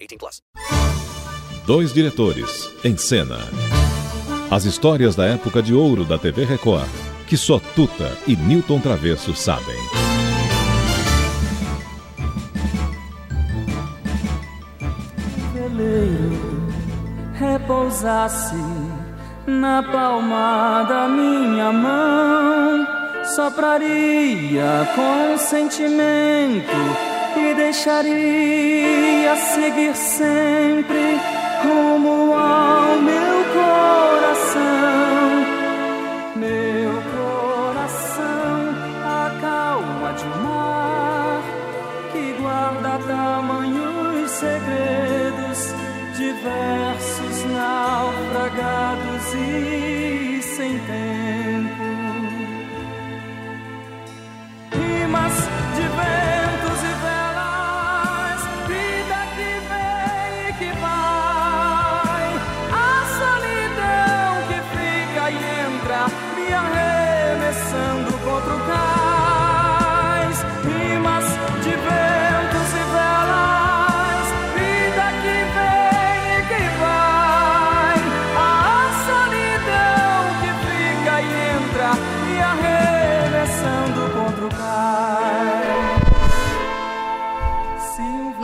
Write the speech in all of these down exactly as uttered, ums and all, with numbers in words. eighteen plus. Dois diretores em cena. As histórias da época de ouro da T V Record, que só Tuta e Newton Traverso sabem. Veleiro repousasse na palma da minha mão, sopraria com sentimento e deixaria seguir sempre rumo ao meu coração. Meu coração, a calma de um mar que guarda tamanhos segredos, diversos naufragados e sem tempo. Rimas de ventos e ventos,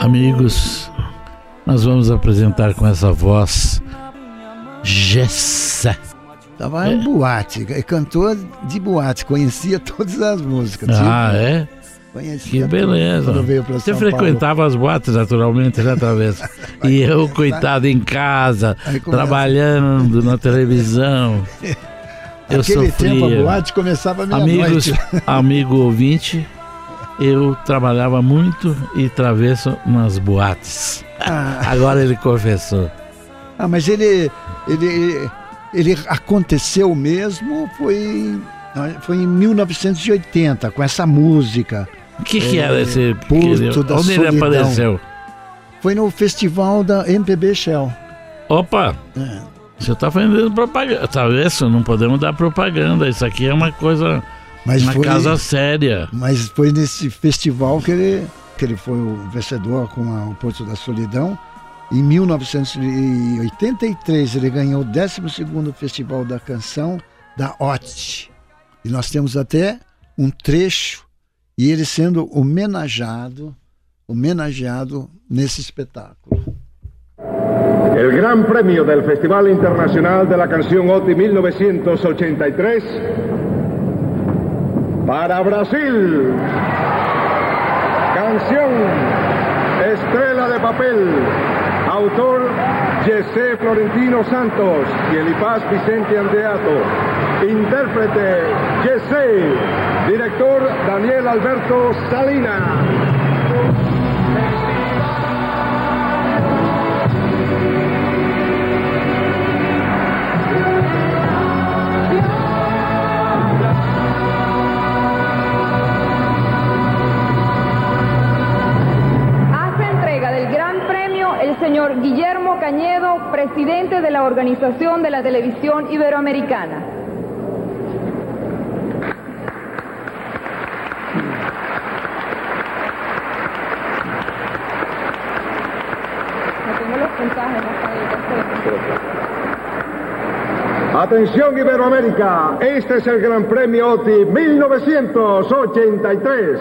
amigos, nós vamos apresentar com essa voz Jessé. Tava em é. boate, cantor de boate, conhecia todas as músicas. Ah, tipo, é? Conhecia. Que beleza. Você frequentava Paulo. As boates naturalmente, né, talvez? E eu, coitado, em casa, trabalhando na televisão. Eu Aquele sofria. Tempo a boate começava meia-noite. Amigo ouvinte, eu trabalhava muito e Traverso nas boates. Ah. Agora ele confessou. Ah, mas ele, ele, ele aconteceu mesmo, foi, foi em mil novecentos e oitenta, com essa música. O que, que é, era esse? Porto da Onde Solidão. Ele apareceu? Foi no festival da M P B Shell. Opa! É. Você está fazendo propaganda. Traverso, não podemos dar propaganda. Isso aqui é uma coisa... Mas uma foi, casa séria. Mas foi nesse festival que ele, que ele foi o vencedor com a, o Porto da Solidão. Em mil novecentos e oitenta e três ele ganhou o décimo segundo Festival da Canção da Oti. E nós temos até um trecho e ele sendo homenageado, homenageado nesse espetáculo. El Gran Premio del Festival Internacional de la Canción Oti mil novecientos ochenta y tres... Para Brasil, canción, Estrella de Papel, autor Jesse Florentino Santos y Elipaz Vicente Aldeato, intérprete Jessé, director Daniel Alberto Salina. Señor Guillermo Cañedo, presidente de la Organización de la Televisión Iberoamericana. No tengo los puntajes, no sé. Atención Iberoamérica, este es el Gran Premio Oti mil novecientos ochenta y tres.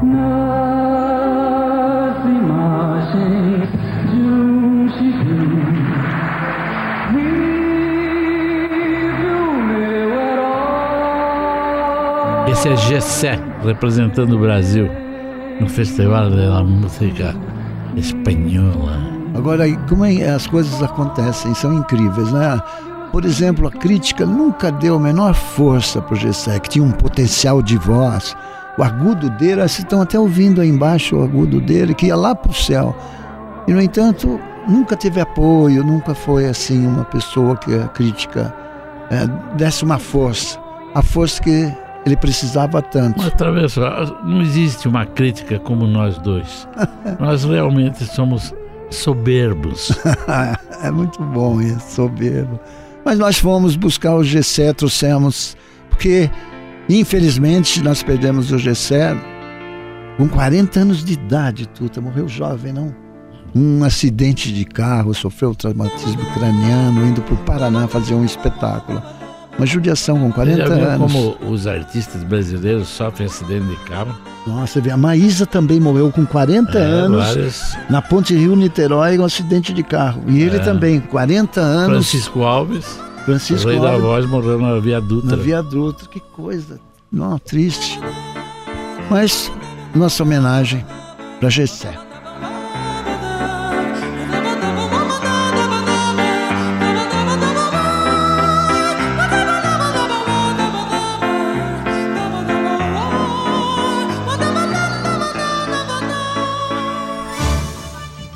No. esse é Jessé, representando o Brasil no Festival de la Música Espanhola. Agora, como as coisas acontecem, são incríveis, né? Por exemplo, a crítica nunca deu a menor força para o Jessé, que tinha um potencial de voz. O agudo dele, vocês estão até ouvindo aí embaixo o agudo dele, que ia lá para o céu. E, no entanto, nunca teve apoio, nunca foi assim uma pessoa que a crítica é, desse uma força. A força que ele precisava tanto. Mas, Traverso, não existe uma crítica como nós dois. Nós realmente somos soberbos. É muito bom isso, soberbo. Mas nós fomos buscar o Jessé, trouxemos, porque infelizmente nós perdemos o Jessé com quarenta anos de idade, Tuta, morreu jovem, não? Um acidente de carro, sofreu traumatismo craniano, indo para o Paraná fazer um espetáculo. Uma judiação com quarenta anos. Como os artistas brasileiros sofrem acidente de carro. Nossa, a Maísa também morreu com quarenta é, anos várias... na Ponte Rio-Niterói, um acidente de carro. E ele é. também, quarenta anos. Francisco Alves, Francisco o rei Alves, da voz, morreu na Via Dutra. Na Via Dutra, que coisa. Não, triste. Mas nossa homenagem para Jessé.